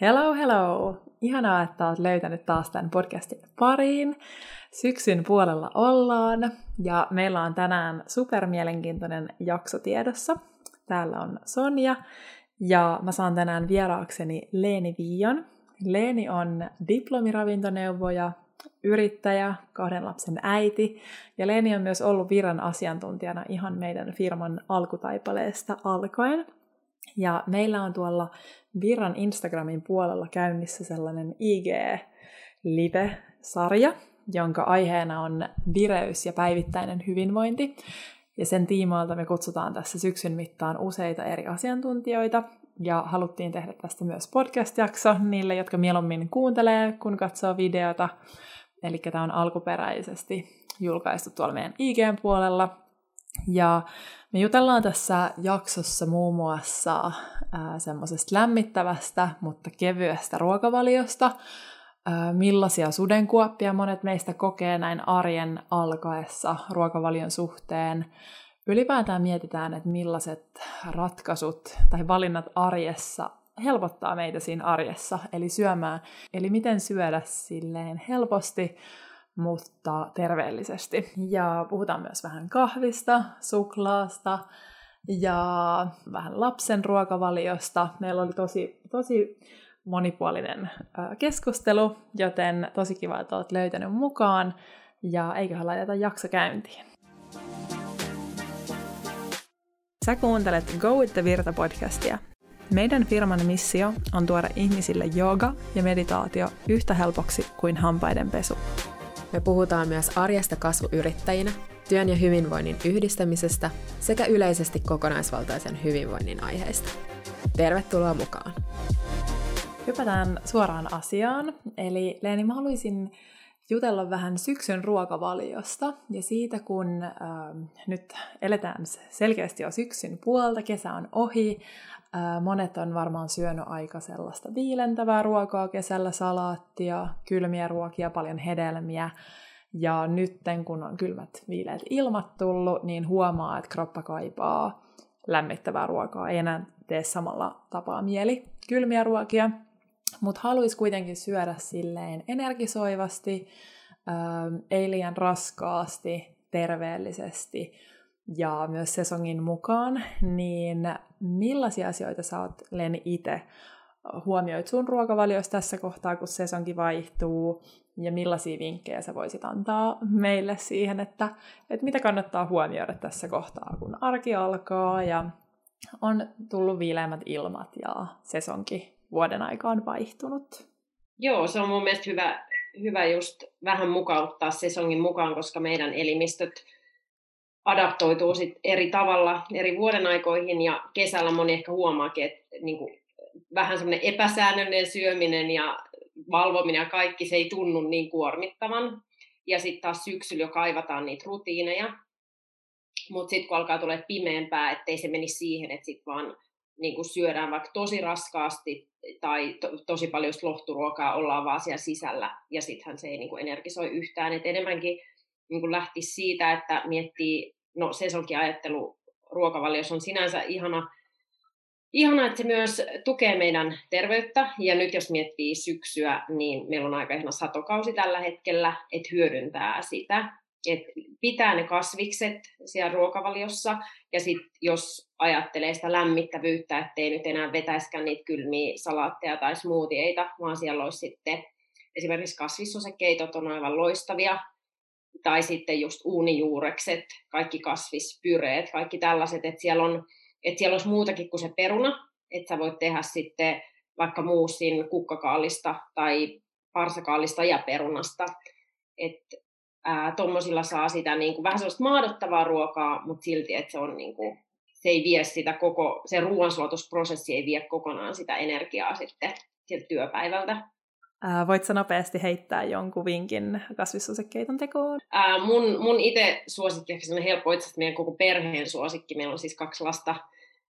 Hello, hello! Ihanaa, että olet löytänyt taas tämän podcastin pariin. Syksyn puolella ollaan ja meillä on tänään supermielenkiintoinen jakso tiedossa. Täällä on Sonja ja mä saan tänään vieraakseni Leeni Viion. Leeni on diplomiravintoneuvoja, yrittäjä, 2 lapsen äiti ja Leeni on myös ollut Viran asiantuntijana ihan meidän firman alkutaipaleesta alkaen. Ja meillä on tuolla Viran Instagramin puolella käynnissä sellainen IG-live-sarja, jonka aiheena on vireys ja päivittäinen hyvinvointi. Ja sen tiimoilta me kutsutaan tässä syksyn mittaan useita eri asiantuntijoita. Ja haluttiin tehdä tästä myös podcast-jakso niille, jotka mieluummin kuuntelee, kun katsoo videota. Eli tämä on alkuperäisesti julkaistu tuolla meidän IG-puolella. Ja me jutellaan tässä jaksossa muun muassa semmoisesta lämmittävästä, mutta kevyestä ruokavaliosta, millaisia sudenkuoppia monet meistä kokee näin arjen alkaessa ruokavalion suhteen. Ylipäätään mietitään, että millaiset ratkaisut tai valinnat arjessa helpottaa meitä siinä arjessa, eli syömään. Eli miten syödä silleen helposti, mutta terveellisesti. Ja puhutaan myös vähän kahvista, suklaasta ja vähän lapsen ruokavaliosta. Meillä oli tosi monipuolinen keskustelu, joten tosi kiva, että olet löytänyt mukaan. Ja eiköhän laiteta jakso käyntiin. Sä kuuntelet Go with the Virta podcastia. Meidän firman missio on tuoda ihmisille jooga ja meditaatio yhtä helpoksi kuin hampaiden pesu. Me puhutaan myös arjesta kasvuyrittäjinä, työn ja hyvinvoinnin yhdistämisestä sekä yleisesti kokonaisvaltaisen hyvinvoinnin aiheista. Tervetuloa mukaan! Hypätään suoraan asiaan. Eli Leeni, mä haluaisin jutella vähän syksyn ruokavaliosta ja siitä, kun nyt eletään selkeästi jo syksyn puolta, kesä on ohi. Monet on varmaan syönyt aika sellaista viilentävää ruokaa kesällä, salaattia, kylmiä ruokia, paljon hedelmiä. Ja nyt kun on kylmät viileät ilmat tullut, niin huomaa, että kroppa kaipaa lämmittävää ruokaa. Ei enää tee samalla tapaa mieli kylmiä ruokia, mutta haluaisi kuitenkin syödä silleen energisoivasti, ei liian raskaasti, terveellisesti ja myös sesongin mukaan, niin millaisia asioita sä oot, Leeni, itse huomioit sun ruokavaliossa tässä kohtaa, kun sesonki vaihtuu, ja millaisia vinkkejä sä voisit antaa meille siihen, että mitä kannattaa huomioida tässä kohtaa, kun arki alkaa ja on tullut viileämmät ilmat ja sesonki vuoden aikaan vaihtunut. Joo, se on mun mielestä hyvä just vähän mukauttaa sesongin mukaan, koska meidän elimistöt adaptoituu sit eri tavalla eri vuodenaikoihin, ja kesällä moni ehkä huomaakin, että niinku vähän semmoinen epäsäännöllinen syöminen ja valvominen ja kaikki, se ei tunnu niin kuormittavan. Ja sitten taas syksyllä jo kaivataan niitä rutiineja, mutta sitten kun alkaa tulla pimeämpää, ettei se menisi siihen, että sitten vaan niinku syödään vaikka tosi raskaasti tai tosi paljon lohturuokaa, ollaan vaan siellä sisällä, ja sittenhän se ei niinku energisoi yhtään, että enemmänkin niin lähtisi siitä, että miettii, no sesonkiajattelu ruokavalios on sinänsä ihana, että se myös tukee meidän terveyttä, ja nyt jos miettii syksyä, niin meillä on aika ihana satokausi tällä hetkellä, että hyödyntää sitä, että pitää ne kasvikset siellä ruokavaliossa, ja sitten jos ajattelee sitä lämmittävyyttä, ettei nyt enää vetäisikään niitä kylmiä salaatteja tai smoothieita, vaan siellä olisi sitten esimerkiksi kasvissosekeitot on aivan loistavia, tai sitten just uunijuurekset, kaikki kasvispyreet, kaikki tällaiset, että siellä olisi muutakin kuin se peruna, että sä voit tehdä sitten vaikka muusin kukkakaalista tai parsakaalista ja perunasta, että tuommoisilla saa sitä niin kuin vähän sellaista maadottavaa ruokaa, mutta silti, että se on niin kuin, se ei vie sitä koko, se ruoansulatusprosessi ei vie kokonaan sitä energiaa sitten sieltä työpäivältä. Voit sä nopeasti heittää jonkun vinkin kasvissosekeiton tekoon? Mun itse suosikki, ehkä sellainen helppo, itse asiassa meidän koko perheen suosikki, meillä on siis 2 lasta,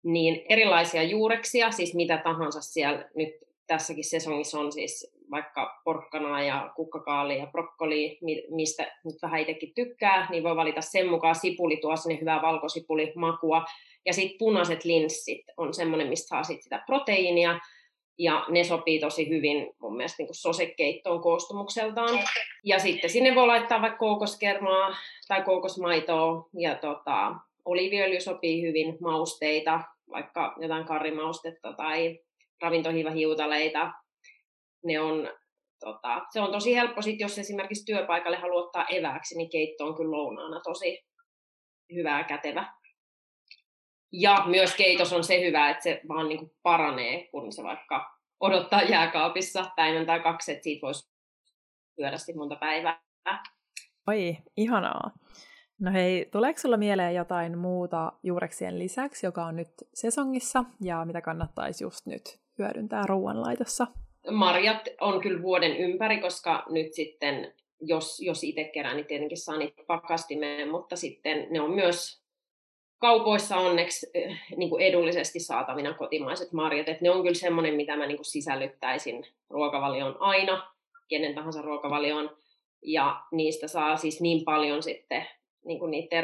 niin erilaisia juureksia, siis mitä tahansa siellä nyt tässäkin sesongissa on, siis vaikka porkkanaa ja kukkakaalia ja brokkolia, mistä nyt vähän itsekin tykkää, niin voi valita sen mukaan. Sipuli tuo sinne hyvää valkosipulimakua, ja sitten punaiset linssit on semmoinen, mistä saa sit sitä proteiinia. Ja ne sopii tosi hyvin mun mielestä niin kuin sosekeittoon koostumukseltaan. Ja sitten sinne voi laittaa vaikka kookoskermaa tai kookosmaitoa. Ja oliiviöljy sopii hyvin, mausteita, vaikka jotain karrimaustetta tai ravintohiivahiutaleita. Ne on, se on tosi helppo, sit, jos esimerkiksi työpaikalle haluaa ottaa evääksi, niin keitto on kyllä lounaana tosi hyvä ja kätevä. Ja myös keitos on se hyvä, että se vaan niin kuin paranee, kun se vaikka odottaa jääkaapissa päivän tai kaksi, että siitä voisi syödä sitten monta päivää. Oi, ihanaa. No hei, tuleeko sulla mieleen jotain muuta juureksien lisäksi, joka on nyt sesongissa ja mitä kannattaisi just nyt hyödyntää ruoanlaitossa? Marjat on kyllä vuoden ympäri, koska nyt sitten, jos itse kerään, niin tietenkin saa niitä pakastimeen, mutta sitten ne on myös kaupoissa onneksi niin kuin edullisesti saatavina kotimaiset marjat. Et ne on kyllä semmoinen, mitä mä niin kuin sisällyttäisin ruokavalioon aina, kenen tahansa ruokavalioon. Ja niistä saa siis niin paljon sitten niin kuin niitä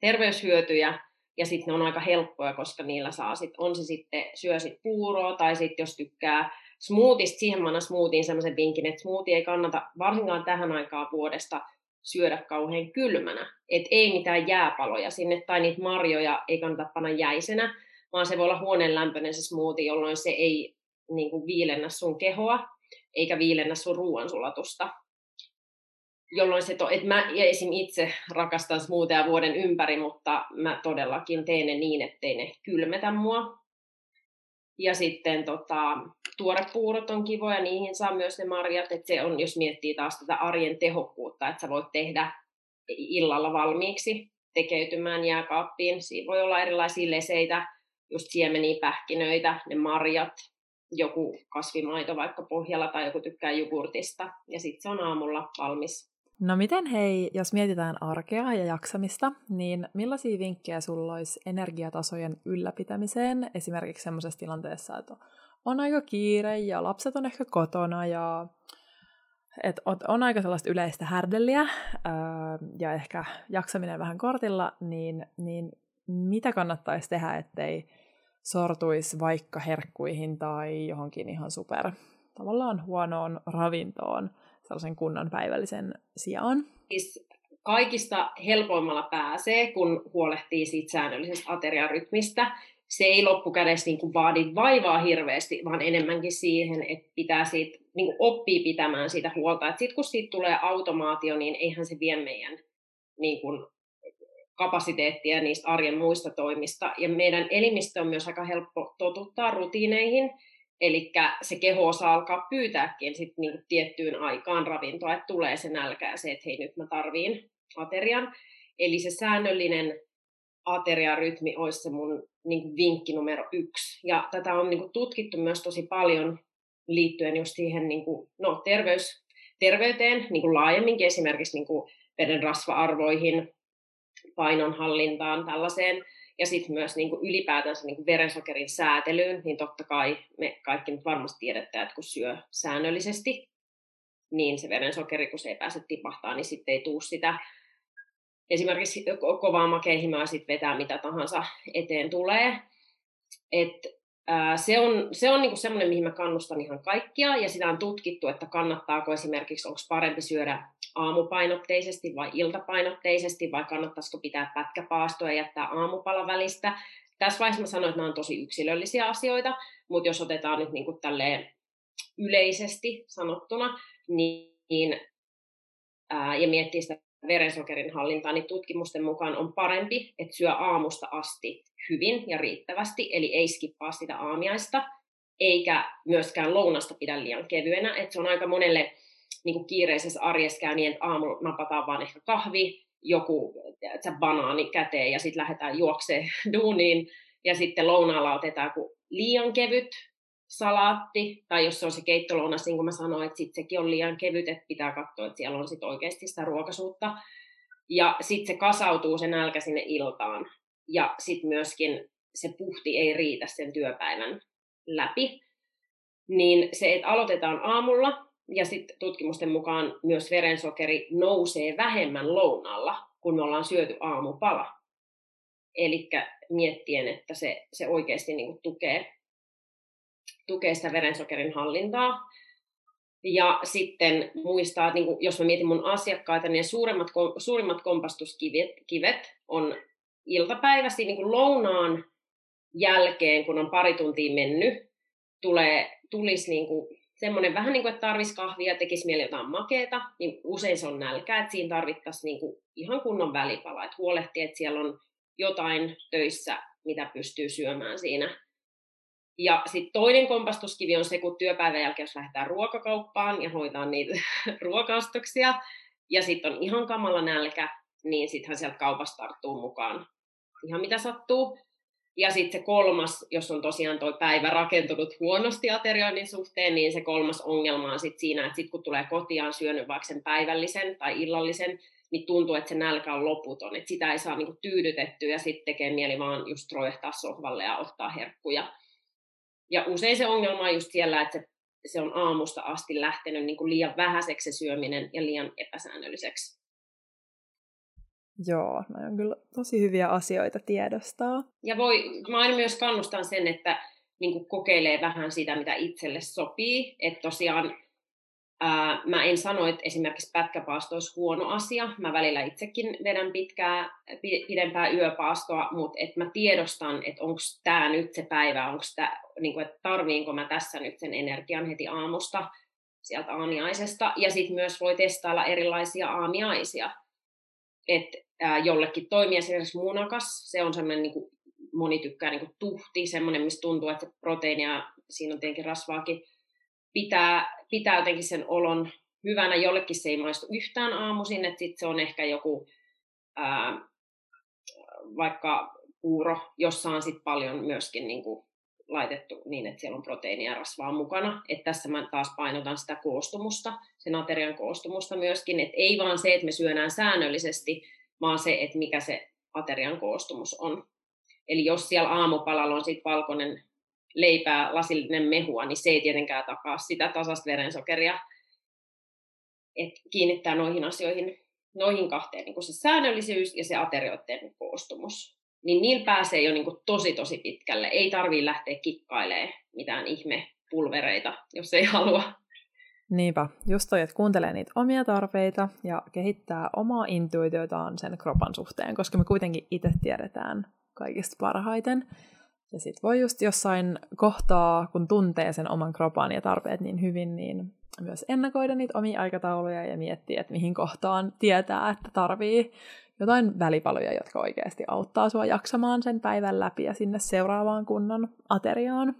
terveyshyötyjä. Ja sitten ne on aika helppoja, koska niillä saa sitten, on se sitten, syö sitten puuroa tai sitten jos tykkää smoothiesta, siihen mä annan smoothiin semmoisen vinkin, että smoothie ei kannata varsinkaan tähän aikaan vuodesta syödä kauhean kylmänä, että ei mitään jääpaloja sinne tai niitä marjoja ei kannata panna jäisenä, vaan se voi olla huoneen lämpöinen se smoothie, jolloin se ei niin kuin viilennä sun kehoa eikä viilennä sun ruoansulatusta. Jolloin se että mä esim. Itse rakastan smoothieja vuoden ympäri, mutta mä todellakin teen ne niin, ettei ne kylmetä mua. Ja sitten tuorepuurot on kivoja, niihin saa myös ne marjat, että se on, jos miettii taas tätä arjen tehokkuutta, että sä voit tehdä illalla valmiiksi tekeytymään jääkaappiin. Siinä voi olla erilaisia leseitä, just siemeniä, pähkinöitä, ne marjat, joku kasvimaito vaikka pohjalla tai joku tykkää jogurtista ja sitten se on aamulla valmis. No miten hei, jos mietitään arkea ja jaksamista, niin millaisia vinkkejä sulla olisi energiatasojen ylläpitämiseen esimerkiksi semmoisessa tilanteessa, että on aika kiire ja lapset on ehkä kotona ja että on aika sellaista yleistä härdelliä ja ehkä jaksaminen vähän kortilla, niin mitä kannattaisi tehdä, ettei sortuisi vaikka herkkuihin tai johonkin ihan super tavallaan huonoon ravintoon sellaisen kunnon päivällisen sijaan? Siis kaikista helpoimmalla pääsee, kun huolehtii siitä säännöllisestä ateriarytmistä. Se ei loppukädessä niin kuin vaadi vaivaa hirveästi, vaan enemmänkin siihen, että pitää siitä, niin kuin oppii pitämään siitä huolta. Sitten kun siitä tulee automaatio, niin eihän se vie meidän niin kuin kapasiteettia niistä arjen muista toimista. Ja meidän elimistö on myös aika helppo totuttaa rutiineihin. Eli se keho osaa alkaa pyytääkin sit niinku tiettyyn aikaan ravintoa, että tulee se nälkä ja se, että hei nyt mä tarviin aterian. Eli se säännöllinen ateriarytmi olisi se mun niinku vinkki numero 1. Ja tätä on niinku tutkittu myös tosi paljon liittyen just siihen niinku, terveyteen niinku laajemminkin, esimerkiksi niinku veden rasva-arvoihin, painonhallintaan, tällaiseen. Ja sitten myös niinku ylipäätänsä niinku verensokerin säätelyyn, niin totta kai me kaikki nyt varmasti tiedetään, että kun syö säännöllisesti, niin se verensokeri, kun se ei pääse tipahtamaan, niin sitten ei tule sitä esimerkiksi kovaa makeihimää sitten vetää mitä tahansa eteen tulee. Se on niinku semmoinen, mihin mä kannustan ihan kaikkia, ja sitä on tutkittu, että kannattaako esimerkiksi, onko parempi syödä aamupainotteisesti vai iltapainotteisesti, vai kannattaisiko pitää pätkäpaastoa ja jättää aamupalan välistä. Tässä vaiheessa mä sanoin, että nämä on tosi yksilöllisiä asioita, mutta jos otetaan nyt niinku tälleen yleisesti sanottuna, ja miettii sitä verensokerin hallintaa, niin tutkimusten mukaan on parempi, että syö aamusta asti hyvin ja riittävästi, eli ei skippaa sitä aamiaista, eikä myöskään lounasta pidä liian kevyenä. Et se on aika monelle niin kiireisessä arjessa käy niin, että aamulla napataan vaan ehkä kahvi, joku banaani käteen ja sitten lähdetään juokseen duuniin. Ja sitten lounaalla otetaan liian kevyt salaatti, tai jos se on se keittolounas, niin kuin mä sanoin, että sitten sekin on liian kevyt, että pitää katsoa, että siellä on sitten oikeasti sitä ruokaisuutta. Ja sitten se kasautuu se nälkä sinne iltaan. Ja sitten myöskin se puhti ei riitä sen työpäivän läpi. Niin se, että aloitetaan aamulla, ja sitten tutkimusten mukaan myös verensokeri nousee vähemmän lounalla, kun me ollaan syöty aamupala. Eli miettien, että se oikeasti niinku tukee tukea sitä verensokerin hallintaa. Ja sitten muistaa, että jos mä mietin mun asiakkaita, niin suurimmat kompastuskivet on iltapäivästi niin kuin lounaan jälkeen, kun on pari tuntia mennyt, tulisi niin kuin semmoinen vähän niin kuin, että tarvitsisi kahvia ja tekisi mieli jotain makeeta, niin usein se on nälkä, että siinä tarvittaisiin niin kuin ihan kunnon välipala, että huolehtii, että siellä on jotain töissä, mitä pystyy syömään siinä. Ja sitten toinen kompastuskivi on se, kun työpäivän jälkeen, jos lähdetään ruokakauppaan ja hoitaa niitä ruokaostoksia, ja sitten on ihan kamala nälkä, niin sittenhän sieltä kaupasta tarttuu mukaan ihan mitä sattuu. Ja sitten se kolmas, jos on tosiaan tuo päivä rakentunut huonosti aterioinnin suhteen, niin se kolmas ongelma on sitten siinä, että sitten kun tulee kotiaan syönyt vaikka sen päivällisen tai illallisen, niin tuntuu, että se nälkä on loputon, että sitä ei saa niinku tyydytettyä ja sitten tekee mieli vaan just roihtaa sohvalle ja ottaa herkkuja. Ja usein se ongelma on just siellä, että se on aamusta asti lähtenyt niinku liian vähäiseksi se syöminen ja liian epäsäännölliseksi. Joo, nämä on kyllä tosi hyviä asioita tiedostaa. Ja mä aina myös kannustan sen, että niinku kokeilee vähän sitä, mitä itselle sopii. Että tosiaan mä en sano, että esimerkiksi pätkäpaasto olisi huono asia. Mä välillä itsekin vedän pidempää yöpaastoa, mutta että mä tiedostan, että onko tämä nyt se päivä, niinku, että tarviinko mä tässä nyt sen energian heti aamusta sieltä aamiaisesta. Ja sitten myös voi testailla erilaisia aamiaisia. Että jollekin toimii esimerkiksi munakas, se on semmoinen, niin kuin moni tykkää niin kuin tuhti, semmoinen, missä tuntuu, että proteiinia, siinä on tietenkin rasvaakin, pitää jotenkin sen olon hyvänä. Jollekin se ei maistu yhtään aamuisin, että sitten se on ehkä joku vaikka puuro, jossa on sit paljon myöskin niin kuin laitettu niin, että siellä on proteiinia ja rasvaa mukana. Että tässä mä taas painotan sitä koostumusta, sen aterian koostumusta myöskin. Että ei vaan se, että me syödään säännöllisesti, vaan se, että mikä se aterian koostumus on. Eli jos siellä aamupalalla on sit valkoinen leipää, lasillinen mehua, niin se ei tietenkään takaa sitä tasasta verensokeria. Että kiinnittää noihin asioihin, noihin kahteen, niin kuin se säännöllisyys ja se aterioitteen koostumus. Niin niillä pääsee jo niinku tosi pitkälle. Ei tarvii lähteä kikkailemaan mitään ihmepulvereita, jos ei halua. Niinpä, just toi, että kuuntelee niitä omia tarpeita ja kehittää omaa intuitiotaan sen kropan suhteen, koska me kuitenkin itse tiedetään kaikista parhaiten. Ja sit voi just jossain kohtaa, kun tuntee sen oman kropan ja tarpeet niin hyvin, niin myös ennakoida niitä omia aikatauluja ja miettiä, että mihin kohtaan tietää, että tarvii jotain välipaloja, jotka oikeasti auttaa sua jaksamaan sen päivän läpi ja sinne seuraavaan kunnon ateriaan.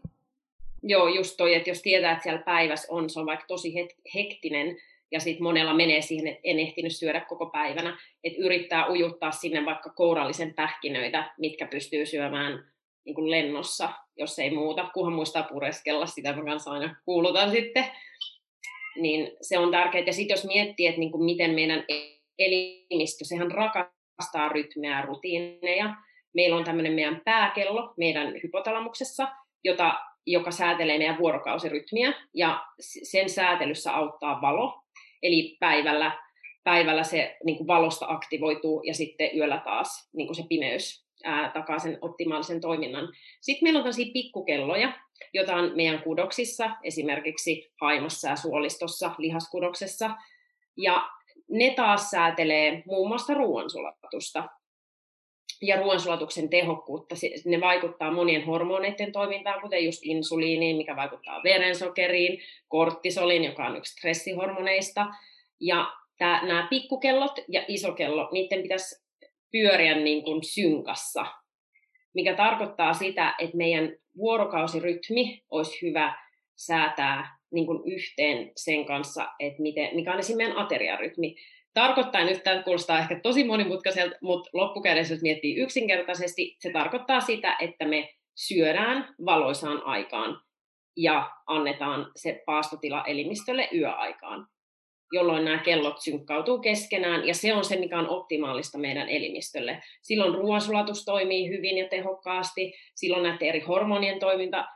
Joo, just toi, että jos tietää, että siellä päivässä on, se on vaikka tosi hektinen, ja sitten monella menee siihen, että en ehtinyt syödä koko päivänä, että yrittää ujuttaa sinne vaikka kourallisen pähkinöitä, mitkä pystyy syömään niin kuin lennossa, jos ei muuta, kunhan muistaa pureskella, sitä mä kanssa aina kuulutan sitten. Niin se on tärkeää, ja sitten jos miettii, että niin kuin miten meidän elimistö, sehän rakastaa rytmeä, rutiineja. Meillä on tämmöinen meidän pääkello meidän hypotalamuksessa, joka säätelee meidän vuorokausirytmiä, ja sen säätelyssä auttaa valo. Eli päivällä se niin kuin valosta aktivoituu, ja sitten yöllä taas niin kuin se pimeys takaa sen optimaalisen toiminnan. Sitten meillä on tämmöisiä pikkukelloja, joita on meidän kudoksissa, esimerkiksi haimassa ja suolistossa, lihaskudoksessa, ja ne taas säätelee muun muassa ruoansulatusta ja ruoansulatuksen tehokkuutta. Ne vaikuttaa monien hormoneiden toimintaan, kuten just insuliiniin, mikä vaikuttaa verensokeriin, korttisoliin, joka on yksi stressihormoneista. Ja nämä pikkukellot ja isokello, niiden pitäisi pyöriä niin kuin synkassa, mikä tarkoittaa sitä, että meidän vuorokausirytmi olisi hyvä säätää niin kuin yhteen sen kanssa, että mikä on esimerkiksi meidän ateriarytmi. Tarkoittain nyt, tämä kuulostaa ehkä tosi monimutkaiselta, mutta loppukädessä, jos miettii yksinkertaisesti, se tarkoittaa sitä, että me syödään valoisaan aikaan ja annetaan se paastotila elimistölle yöaikaan, jolloin nämä kellot synkkautuu keskenään, ja se on se, mikä on optimaalista meidän elimistölle. Silloin ruoansulatus toimii hyvin ja tehokkaasti, silloin näiden eri hormonien toiminta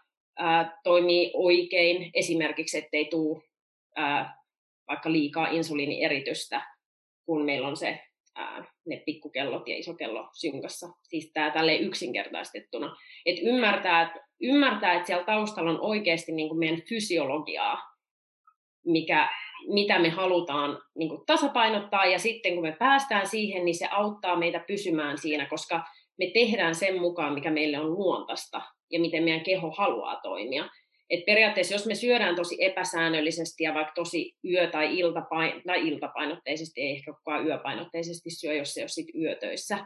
toimii oikein, esimerkiksi ettei tule vaikka liikaa insuliinieritystä, kun meillä on se, ne pikkukellot ja isokello synkassa. Siis tämä tälleen yksinkertaistettuna. Et ymmärtää, että ymmärtää, että siellä taustalla on oikeasti niin kuin meidän fysiologiaa, mitä me halutaan niin kuin tasapainottaa, ja sitten kun me päästään siihen, niin se auttaa meitä pysymään siinä, koska me tehdään sen mukaan, mikä meille on luontaista ja miten meidän keho haluaa toimia. Et periaatteessa jos me syödään tosi epäsäännöllisesti ja vaikka tosi iltapainotteisesti, ei ehkä kukaan yöpainotteisesti syö, jos se ei ole sit yötöissä,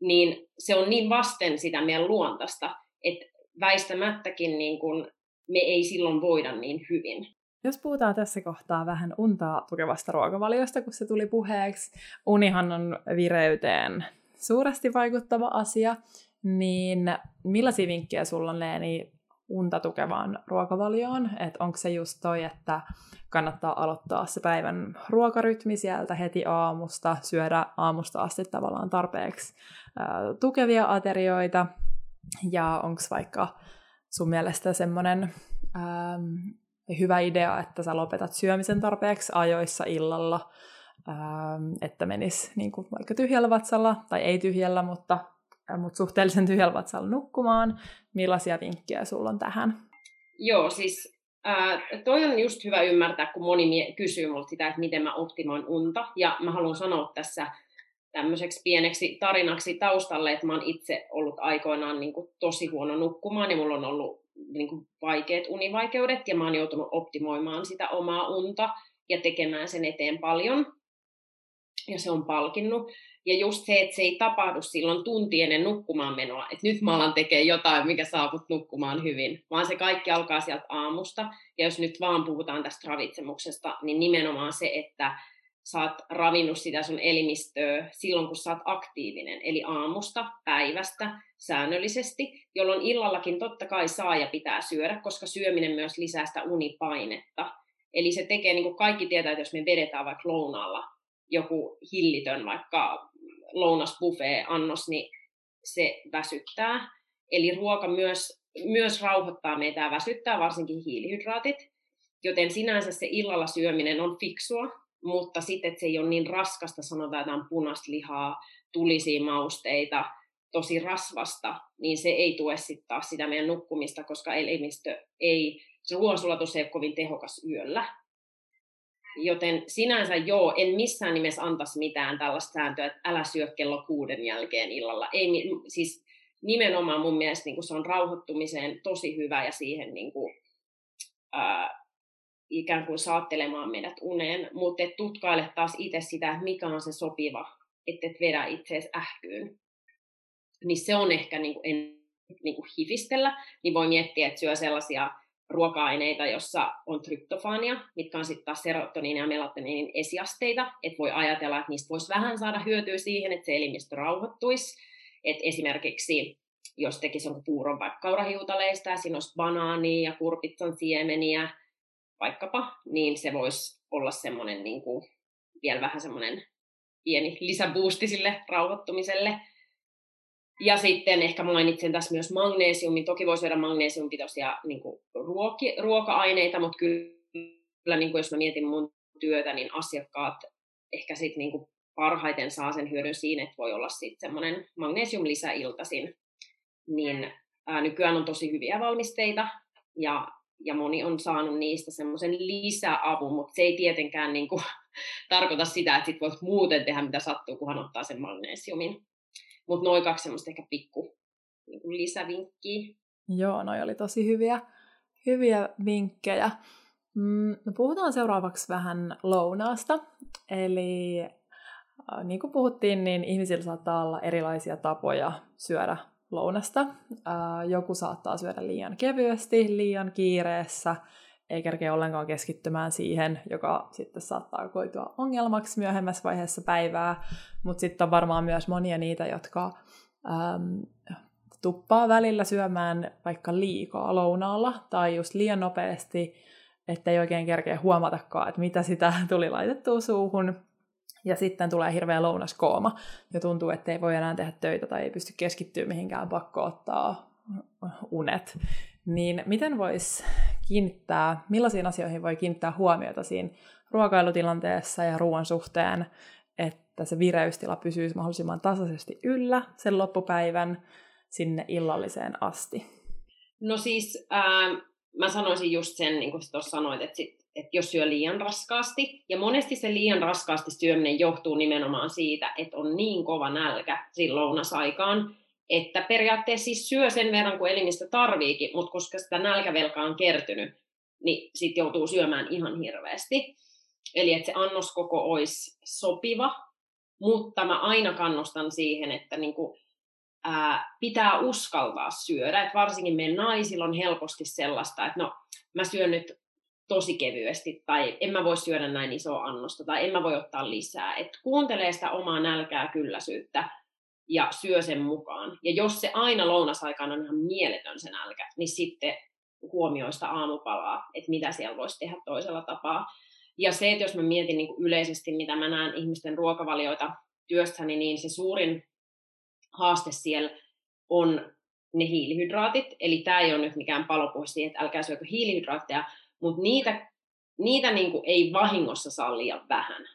niin se on niin vasten sitä meidän luontaista, että väistämättäkin niin kun me ei silloin voida niin hyvin. Jos puhutaan tässä kohtaa vähän untaa tukevasta ruokavaliosta, kun se tuli puheeksi, unihan on vireyteen suuresti vaikuttava asia, niin millaisia vinkkejä sulla on, Leeni, unta tukevaan ruokavalioon? Että onko se just toi, että kannattaa aloittaa se päivän ruokarytmi sieltä heti aamusta, syödä aamusta asti tavallaan tarpeeksi tukevia aterioita, ja onko vaikka sun mielestä semmoinen hyvä idea, että sä lopetat syömisen tarpeeksi ajoissa illalla, että menisi niin kuin vaikka tyhjällä vatsalla, tai ei tyhjällä, mutta suhteellisen tyhjällä vatsalla nukkumaan. Millaisia vinkkejä sulla on tähän? Joo, siis toi on just hyvä ymmärtää, kun moni kysyy multa sitä, että miten mä optimoin unta. Ja mä haluan sanoa tässä tämmöiseksi pieneksi tarinaksi taustalle, että mä oon itse ollut aikoinaan niin kuin tosi huono nukkumaan, ja mulla on ollut niin kuin vaikeat univaikeudet, ja mä oon joutunut optimoimaan sitä omaa unta ja tekemään sen eteen paljon. Ja se on palkinnut. Ja just se, että se ei tapahdu silloin tunti ennen nukkumaan menoa, että nyt mä alan tekemään jotain, mikä saa mut nukkumaan hyvin, vaan se kaikki alkaa sieltä aamusta. Ja jos nyt vaan puhutaan tästä ravitsemuksesta, niin nimenomaan se, että sä oot ravinnut sitä sun elimistöä silloin, kun sä oot aktiivinen, eli aamusta, päivästä, säännöllisesti, jolloin illallakin totta kai saa ja pitää syödä, koska syöminen myös lisää sitä unipainetta. Eli se tekee, niin kuin kaikki tietää, että jos me vedetään vaikka lounaalla joku hillitön vaikka lounasbuffet-annos, niin se väsyttää. Eli ruoka myös rauhoittaa meitä ja väsyttää, varsinkin hiilihydraatit. Joten sinänsä se illalla syöminen on fiksua, mutta sitten että se ei ole niin raskasta, sanotaan jotain punaista lihaa, tulisia mausteita, tosi rasvasta, niin se ei tue sitten taas sitä meidän nukkumista, koska elimistö ei, se ruoansulatus ei ole kovin tehokas yöllä. Joten sinänsä joo, en missään nimessä antaisi mitään tällaista sääntöä, että älä syö kello 6 jälkeen illalla. Ei, siis nimenomaan mun mielestä niin kun se on rauhoittumiseen tosi hyvä ja siihen niin kun, ikään kuin saattelemaan meidät uneen, mutta tutkaile taas itse sitä, että mikä on se sopiva, että et vedä itseäsi ähkyyn. Niin se on ehkä, niin kun en niin kun hifistellä, niin voi miettiä, että syö sellaisia ruoka-aineita, jossa on tryptofaania, mitkä on sitten taas serotoniinin ja melatoniinin esiasteita, että voi ajatella, että niistä voisi vähän saada hyötyä siihen, että se elimistö rauhoittuisi. Et esimerkiksi jos tekisi jonkun puuron vaikka kaurahiutaleista ja siinä olisi banaania ja kurpitsan siemeniä vaikkapa, niin se voisi olla semmoinen niin kuin vielä vähän semmoinen pieni lisäboosti sille rauhoittumiselle. Ja sitten ehkä mainitsen tässä myös magneesiumin. Toki voi syödä magneesiumpitoisia niin kuin ruoka-aineita, mutta kyllä niin kuin jos mä mietin mun työtä, niin asiakkaat ehkä sit, niin kuin parhaiten saa sen hyödyn siinä, että voi olla sitten semmoinen magnesiumlisäiltasin. Niin, nykyään on tosi hyviä valmisteita ja moni on saanut niistä semmoisen lisäavun, mutta se ei tietenkään niin kuin tarkoita sitä, että sit voit muuten tehdä mitä sattuu, kunhan ottaa sen magneesiumin. Mutta noin kaksi semmoista ehkä pikku lisävinkkiä. Joo, noi oli tosi hyviä vinkkejä. Puhutaan seuraavaksi vähän lounaasta. Eli niin kuin puhuttiin, niin ihmisillä saattaa olla erilaisia tapoja syödä lounasta. Joku saattaa syödä liian kevyesti, liian kiireessä. Ei kerkeä ollenkaan keskittymään siihen, joka sitten saattaa koitua ongelmaksi myöhemmässä vaiheessa päivää. Mutta sitten on varmaan myös monia niitä, jotka tuppaa välillä syömään vaikka liikaa lounaalla tai just liian nopeasti, ettei oikein kerkeä huomatakaan, että mitä sitä tuli laitettua suuhun. Ja sitten tulee hirveä lounaskooma ja tuntuu, että ei voi enää tehdä töitä tai ei pysty keskittyä mihinkään, pakko ottaa unet. Niin miten voisi kiinnittää, millaisiin asioihin voi kiinnittää huomiota siinä ruokailutilanteessa ja ruoan suhteen, että se vireystila pysyisi mahdollisimman tasaisesti yllä sen loppupäivän sinne illalliseen asti? No siis mä sanoisin just sen, niin kuin sä tuossa sanoit, että jos syö liian raskaasti, ja monesti se liian raskaasti syöminen johtuu nimenomaan siitä, että on niin kova nälkä silloin lounasaikaan, että periaatteessa siis syö sen verran, kun elimistä tarviikin, mutta koska sitä nälkävelkaa on kertynyt, niin sit joutuu syömään ihan hirveästi. Eli että se annoskoko olisi sopiva, mutta mä aina kannustan siihen, että niinku, pitää uskaltaa syödä. Et varsinkin meidän naisilla on helposti sellaista, että no, mä syön nyt tosi kevyesti, tai en mä voi syödä näin isoa annosta, tai en mä voi ottaa lisää. Et kuuntelee sitä omaa nälkää, kylläisyyttä ja syö sen mukaan. Ja jos se aina lounasaikana on ihan mieletön se nälkä, niin sitten huomioi sitä aamupalaa, että mitä siellä voisi tehdä toisella tapaa. Ja se, että jos mä mietin niin kuin yleisesti, mitä mä näen ihmisten ruokavalioita työssäni, niin se suurin haaste siellä on ne hiilihydraatit. Eli tämä ei ole nyt mikään palopuhe siihen, että älkää syökö hiilihydraatteja, mutta niitä niin kuin ei vahingossa saa liian vähän,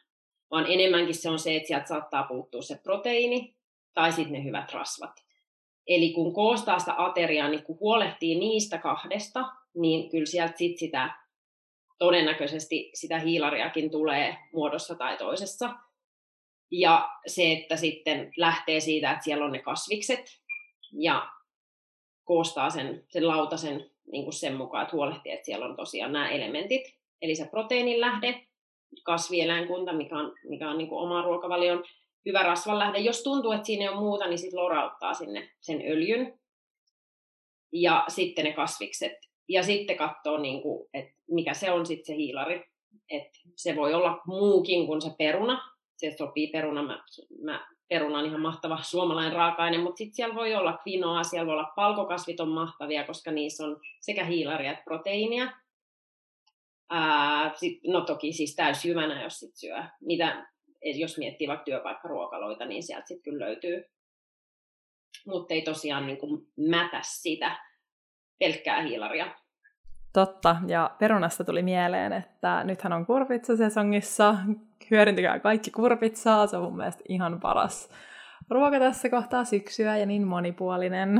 vaan enemmänkin se on se, että sieltä saattaa puuttua se proteiini tai sitten ne hyvät rasvat. Eli kun koostaa sitä ateriaa, niin kun huolehtii niistä kahdesta, niin kyllä sieltä sit sitä todennäköisesti sitä hiilariakin tulee muodossa tai toisessa. Ja se, että sitten lähtee siitä, että siellä on ne kasvikset ja koostaa sen lautasen niin kuin sen mukaan, että huolehtii, että siellä on tosiaan nämä elementit. Eli se proteiinin lähde, kasvieläinkunta, mikä on niin kuin oma ruokavalion hyvä rasvanlähde. Jos tuntuu, että siinä on muuta, niin sitten lorauttaa sinne sen öljyn ja sitten ne kasvikset. Ja sitten katsoo, niin kuin, että mikä se on sitten se hiilari. Että se voi olla muukin kuin se peruna. Se sopii peruna. Peruna on ihan mahtava suomalainen raaka-aine, mutta sitten siellä voi olla kvinoa, siellä voi olla palkokasvit on mahtavia, koska niissä on sekä hiilaria että proteiinia. No toki siis täysjyvänä, jos sit syö. Jos miettii vaikka työpaikkaruokaloita, niin sieltä sitten kyllä löytyy. Mutta ei tosiaan niin kuin mätä sitä pelkkää hiilaria. Totta, ja perunasta tuli mieleen, että nythän on kurpitsasesongissa. Hyödyntäkää kaikki kurpitsaa, se on mun mielestä ihan paras ruoka tässä kohtaa syksyä ja niin monipuolinen.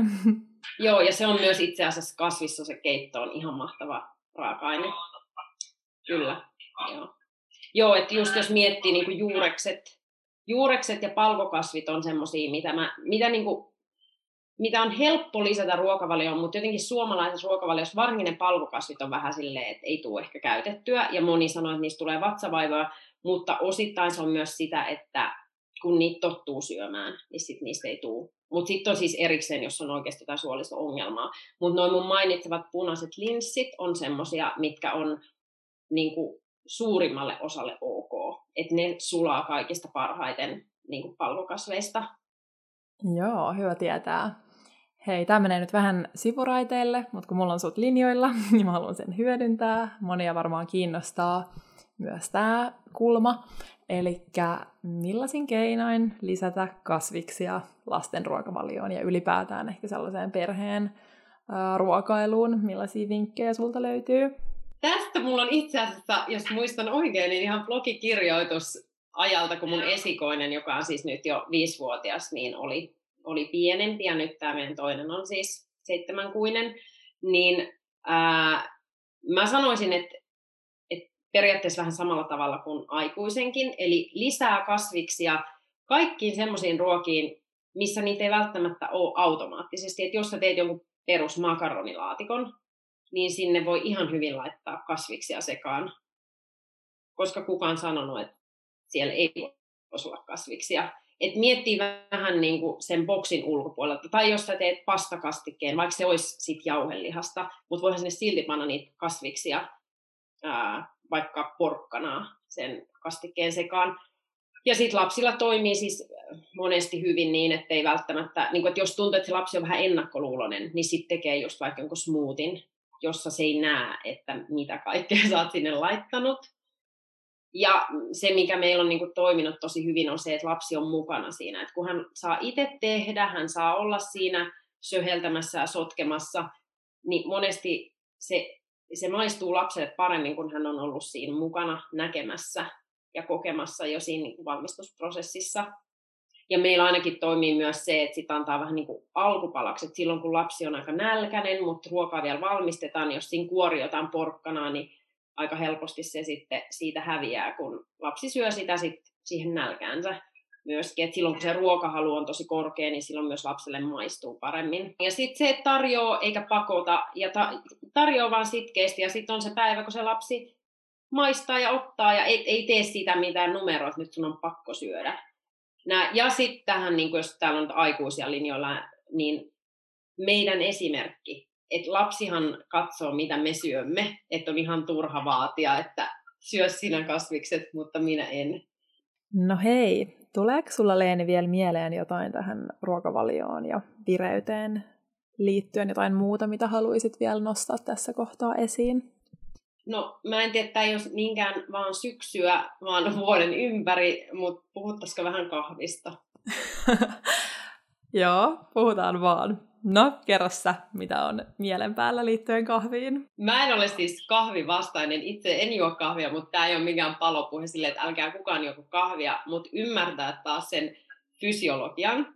Joo, ja se on myös itse asiassa kasvissa, se keitto on ihan mahtava raaka-aine. Kyllä, joo. Joo, että just jos miettii niinku juurekset ja palkokasvit on semmosia, mitä on helppo lisätä ruokavalioon, mutta jotenkin suomalaisessa ruokavaliossa varsinkin ne palkokasvit on vähän silleen, että ei tule ehkä käytettyä, ja moni sanoo, että niistä tulee vatsavaivaa, mutta osittain se on myös sitä, että kun niitä tottuu syömään, niin sit niistä ei tule. Mutta sitten on siis erikseen, jos on oikeasti jotain suolisto-ongelmaa. Mutta noin mun mainitsevat punaiset linssit on semmosia, mitkä on niinku suurimmalle osalle ok. Että ne sulaa kaikista parhaiten niinku palkokasveista. Joo, hyvä tietää. Hei, tää menee nyt vähän sivuraiteille, mutta kun mulla on sut linjoilla, niin mä haluan sen hyödyntää. Monia varmaan kiinnostaa myös tää kulma. Elikkä millaisin keinoin lisätä kasviksia lasten ruokavalioon ja ylipäätään ehkä sellaiseen perheen ruokailuun? Millaisia vinkkejä sulta löytyy? Tästä mulla on itse asiassa, jos muistan oikein, niin ihan blogikirjoitus ajalta, kun mun esikoinen, joka on siis nyt jo 5-vuotias, niin oli pienempi, ja nyt tämä meidän toinen on siis 7-kuinen, niin mä sanoisin, että periaatteessa vähän samalla tavalla kuin aikuisenkin, eli lisää kasviksia kaikkiin semmoisiin ruokiin, missä niitä ei välttämättä ole automaattisesti, että jos sä teet jonkun perus makaronilaatikon, niin sinne voi ihan hyvin laittaa kasviksia sekaan, koska kukaan sanonut, että siellä ei voisi olla kasviksia. Et miettii vähän niin kuin sen boksin ulkopuolelta. Tai jos sä teet pastakastikkeen, vaikka se olisi sit jauhelihasta, mutta voihan sinne silti panna niitä kasviksia, vaikka porkkanaa sen kastikkeen sekaan. Ja sitten lapsilla toimii siis monesti hyvin niin, että ei välttämättä, niin kun, että jos tuntuu, että se lapsi on vähän ennakkoluuloinen, niin sitten tekee just vaikka jonkun smoothin, jossa se ei näe, että mitä kaikkea sä oot sinne laittanut. Ja se, mikä meillä on niin kuin toiminut tosi hyvin, on se, että lapsi on mukana siinä. Että kun hän saa itse tehdä, hän saa olla siinä söheltämässä ja sotkemassa, niin monesti se maistuu lapselle paremmin, kun hän on ollut siinä mukana näkemässä ja kokemassa jo siinä niin kuin valmistusprosessissa. Ja meillä ainakin toimii myös se, että sitä antaa vähän niin kuin alkupalaksi. Et silloin kun lapsi on aika nälkäinen, mutta ruokaa vielä valmistetaan, niin jos siinä kuori jotain porkkanaa, niin aika helposti se sitten siitä häviää, kun lapsi syö sitä sit siihen nälkäänsä myöskin. Et silloin kun se ruokahalu on tosi korkea, niin silloin myös lapselle maistuu paremmin. Ja sitten se, että tarjoaa eikä pakota, ja tarjoaa vaan sitkeästi, ja sitten on se päivä, kun se lapsi maistaa ja ottaa, ja ei tee sitä mitään numeroa, että nyt sun on pakko syödä. Ja sitten tähän, niin jos täällä on aikuisia linjoilla, niin meidän esimerkki, että lapsihan katsoo, mitä me syömme, että on ihan turha vaatia, että syö sinä kasvikset, mutta minä en. No hei, tuleeko sulla Leeni vielä mieleen jotain tähän ruokavalioon ja vireyteen liittyen, jotain muuta, mitä haluaisit vielä nostaa tässä kohtaa esiin? No, mä en tiedä, että tämä ei ole niinkään vaan syksyä, vaan vuoden ympäri, mutta puhuttaisiko vähän kahvista? Joo, puhutaan vaan. No, kerro sä, mitä on mielen päällä liittyen kahviin? Mä en ole siis kahvivastainen, itse en juo kahvia, mutta tämä ei ole mikään palopuhe silleen, että älkää kukaan juo kahvia, mutta ymmärtää taas sen fysiologian.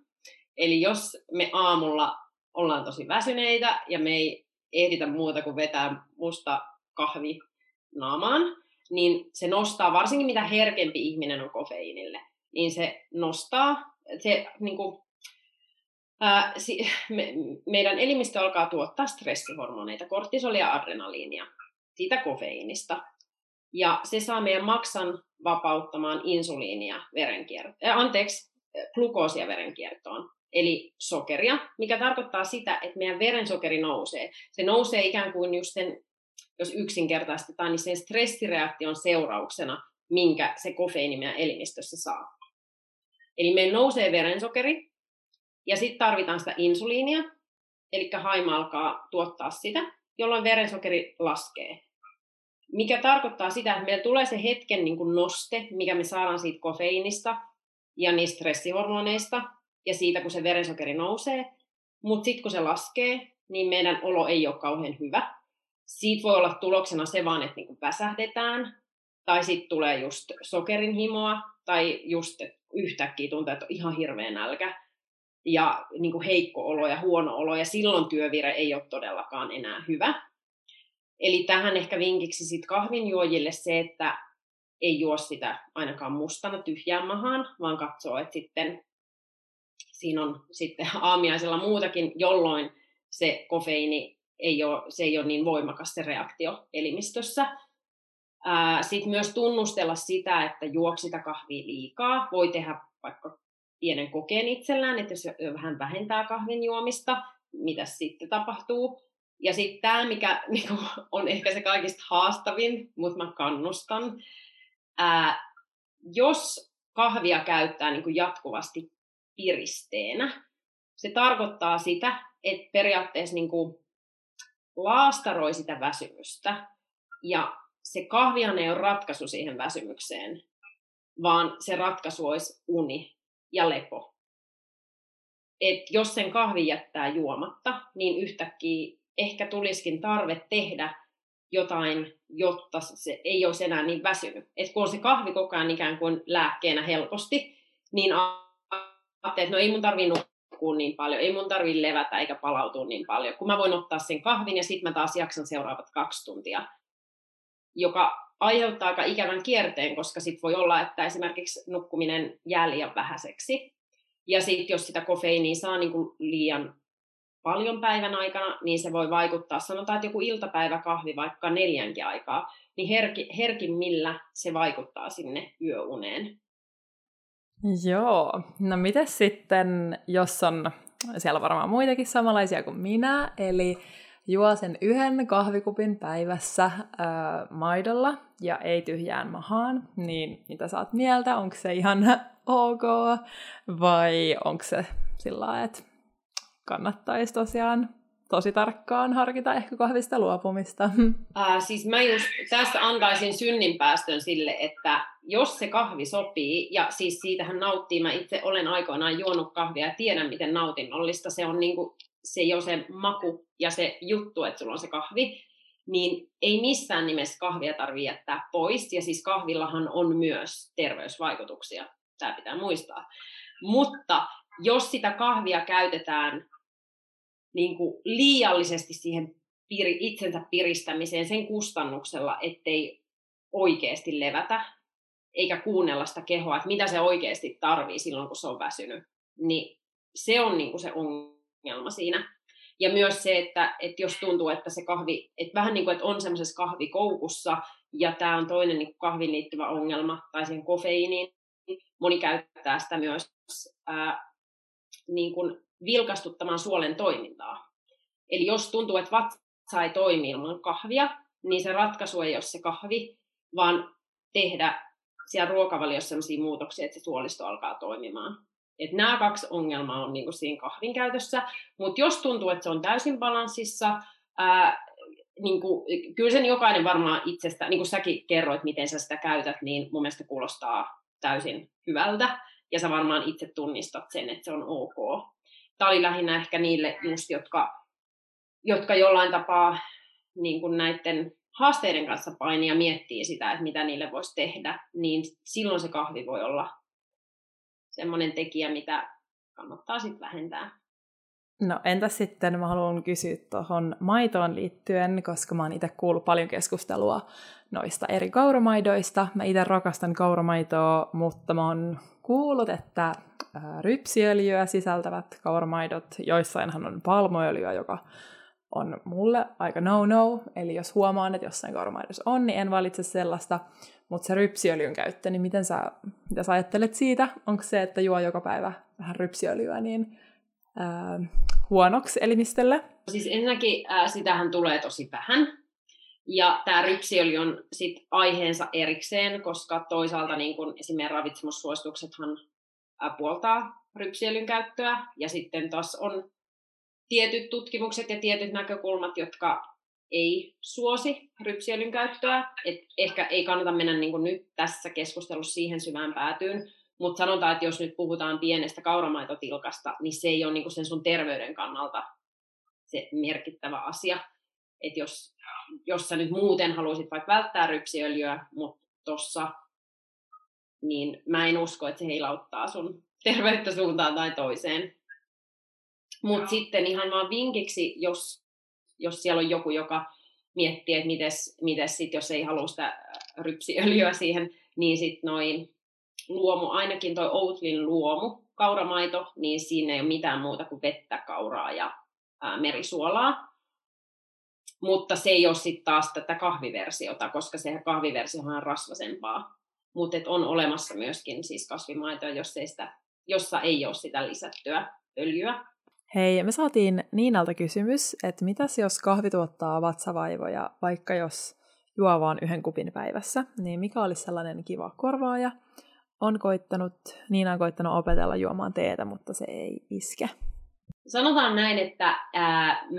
Eli jos me aamulla ollaan tosi väsyneitä ja me ei ehditä muuta kuin vetää musta kahvi naamaan, niin se nostaa, varsinkin mitä herkempi ihminen on kofeiinille, niin se nostaa, se niin kuin, meidän elimistö alkaa tuottaa stressihormoneita, kortisolia ja adrenaliinia, siitä kofeiinista. Ja se saa meidän maksan vapauttamaan insuliinia glukoosia verenkiertoon, eli sokeria, mikä tarkoittaa sitä, että meidän verensokeri nousee. Se nousee ikään kuin just sen, jos yksinkertaistetaan, niin sen stressireaktion seurauksena, minkä se kofeiini meidän elimistössä saa. Eli meillä nousee verensokeri, ja sitten tarvitaan sitä insuliinia, eli haima alkaa tuottaa sitä, jolloin verensokeri laskee. Mikä tarkoittaa sitä, että meillä tulee se hetken niin kuin noste, mikä me saadaan siitä kofeiinista ja niistä stressihormoneista, ja siitä, kun se verensokeri nousee. Mutta sitten, kun se laskee, niin meidän olo ei ole kauhean hyvä. Siitä voi olla tuloksena se vaan, että niinku väsähdetään, tai sitten tulee just sokerin himoa, tai just yhtäkkiä tuntuu, että on ihan hirveä nälkä, ja niinku heikko olo ja huono olo, ja silloin työvire ei ole todellakaan enää hyvä. Eli tähän ehkä vinkiksi sit kahvinjuojille se, että ei juo sitä ainakaan mustana tyhjään mahaan, vaan katsoo, että sitten siinä on sitten aamiaisella muutakin, jolloin se kofeiini ei ole niin voimakas se reaktio elimistössä. Sitten myös tunnustella sitä, että juo sitä kahvia liikaa. Voi tehdä vaikka pienen kokeen itsellään, että jos vähän vähentää kahvin juomista, mitä sitten tapahtuu. Ja sitten tämä, mikä on ehkä se kaikista haastavin, mutta mä kannustan. Jos kahvia käyttää niin kuin jatkuvasti piristeenä, se tarkoittaa sitä, että periaatteessa niin kuin laastaroi sitä väsymystä, ja se kahvihan ei ole ratkaisu siihen väsymykseen, vaan se ratkaisu olisi uni ja lepo. Et jos sen kahvi jättää juomatta, niin yhtäkkiä ehkä tulisikin tarve tehdä jotain, jotta se ei olisi enää niin väsynyt. Et kun on se kahvi koko ajan ikään kuin lääkkeenä helposti, niin ajattelee, että no ei mun tarvinnut niin paljon. Ei mun tarvitse levätä eikä palautua niin paljon, kun mä voin ottaa sen kahvin ja sitten mä taas jaksan seuraavat 2 tuntia, joka aiheuttaa aika ikävän kierteen, koska sitten voi olla, että esimerkiksi nukkuminen jää liian vähäiseksi. Ja sitten jos sitä kofeiiniä saa niin kuin liian paljon päivän aikana, niin se voi vaikuttaa, sanotaan, että joku iltapäiväkahvi vaikka 4:00 aikaa, niin herkimmillä se vaikuttaa sinne yöuneen. Joo, no mites sitten, jos on, siellä on varmaan muitakin samanlaisia kuin minä, eli juo sen 1 kahvikupin päivässä maidolla ja ei tyhjään mahaan, niin mitä sä oot mieltä, onko se ihan ok vai onko se sillä lailla, että kannattaisi tosiaan tosi tarkkaan harkita ehkä kahvista luopumista? Siis mä just tässä antaisin synninpäästön sille, että jos se kahvi sopii, ja siis siitähän nauttii, mä itse olen aikoinaan juonut kahvia ja tiedän, miten nautinnollista se on, niin kuin se jo se maku ja se juttu, että sulla on se kahvi, niin ei missään nimessä kahvia tarvitse jättää pois, ja siis kahvillahan on myös terveysvaikutuksia, tämä pitää muistaa. Mutta jos sitä kahvia käytetään niin kuin liiallisesti siihen itsensä piristämiseen sen kustannuksella, ettei oikeasti levätä eikä kuunnella sitä kehoa, että mitä se oikeasti tarvii silloin, kun se on väsynyt, niin se on niin kuin se ongelma siinä. Ja myös se, että jos tuntuu, että se kahvi, että vähän niin kuin, että on semmoisessa kahvikoukussa, ja tämä on toinen niin kuin kahviin liittyvä ongelma, tai siihen kofeiiniin, moni käyttää sitä myös niin kuin vilkastuttamaan suolen toimintaa. Eli jos tuntuu, että vatsa ei toimi ilman kahvia, niin se ratkaisu ei ole se kahvi, vaan tehdä siellä ruokavaliossa sellaisia muutoksia, että se suolisto alkaa toimimaan. Et nämä kaksi ongelmaa on niinku siinä kahvin käytössä, mutta jos tuntuu, että se on täysin balanssissa, niinku, kyllä sen jokainen varmaan itsestä, niin kuin säkin kerroit, miten sä sitä käytät, niin mun mielestä kuulostaa täysin hyvältä, ja sä varmaan itse tunnistat sen, että se on ok. Tämä oli lähinnä ehkä niille just, jotka jollain tapaa niin kuin näiden haasteiden kanssa painia miettii sitä, että mitä niille voisi tehdä, niin silloin se kahvi voi olla semmoinen tekijä, mitä kannattaa sitten vähentää. No entäs sitten, mä haluan kysyä tuohon maitoon liittyen, koska mä oon itse kuullut paljon keskustelua noista eri kauramaidoista. Mä itse rakastan kauramaitoa, mutta mä oon kuullut, että rypsiöljyä sisältävät kauramaidot, joissainhan on palmoöljyä, joka on mulle aika no-no, eli jos huomaan, että jossain kauromaidossa on, niin en valitse sellaista, mutta se rypsiöljyn käyttö, niin mitä sä ajattelet siitä? Onko se, että juo joka päivä vähän rypsiöljyä, niin huonoksi elimistölle? Siis ensinnäkin sitähän tulee tosi vähän, ja tämä rypsiöljy on sit aiheensa erikseen, koska toisaalta niin kun esimerkiksi ravitsemussuosituksethan puoltaa rypsiöljyn käyttöä, ja sitten taas on tietyt tutkimukset ja tietyt näkökulmat, jotka ei suosi rypsiöljyn käyttöä. Et ehkä ei kannata mennä niin kuin nyt tässä keskustelussa siihen syvään päätyyn, mutta sanotaan, että jos nyt puhutaan pienestä kauramaitotilkasta, niin se ei ole niin kuin sen sun terveyden kannalta se merkittävä asia. Että jos sä nyt muuten haluaisit vaikka välttää rypsiöljyä, mutta tossa, niin mä en usko, että se heilauttaa sun terveyttä suuntaan tai toiseen. Mutta sitten ihan vaan vinkiksi, jos siellä on joku, joka miettii, että mites sit, jos ei halua sitä rypsiöljyä siihen, niin sitten noin luomu, ainakin toi Oatlin luomu, kauramaito, niin siinä ei ole mitään muuta kuin vettä, kauraa ja merisuolaa. Mutta se ei ole sitten taas tätä kahviversiota, koska se kahviversiohan on rasvasempaa. Mutta on olemassa myöskin siis kasvimaitoja, jossa ei ole sitä lisättyä öljyä. Hei, me saatiin Niinalta kysymys, että mitäs jos kahvi tuottaa vatsavaivoja, vaikka jos juo vaan yhden kupin päivässä, niin mikä olisi sellainen kiva korvaaja? Niina on koittanut opetella juomaan teetä, mutta se ei iske. Sanotaan näin, että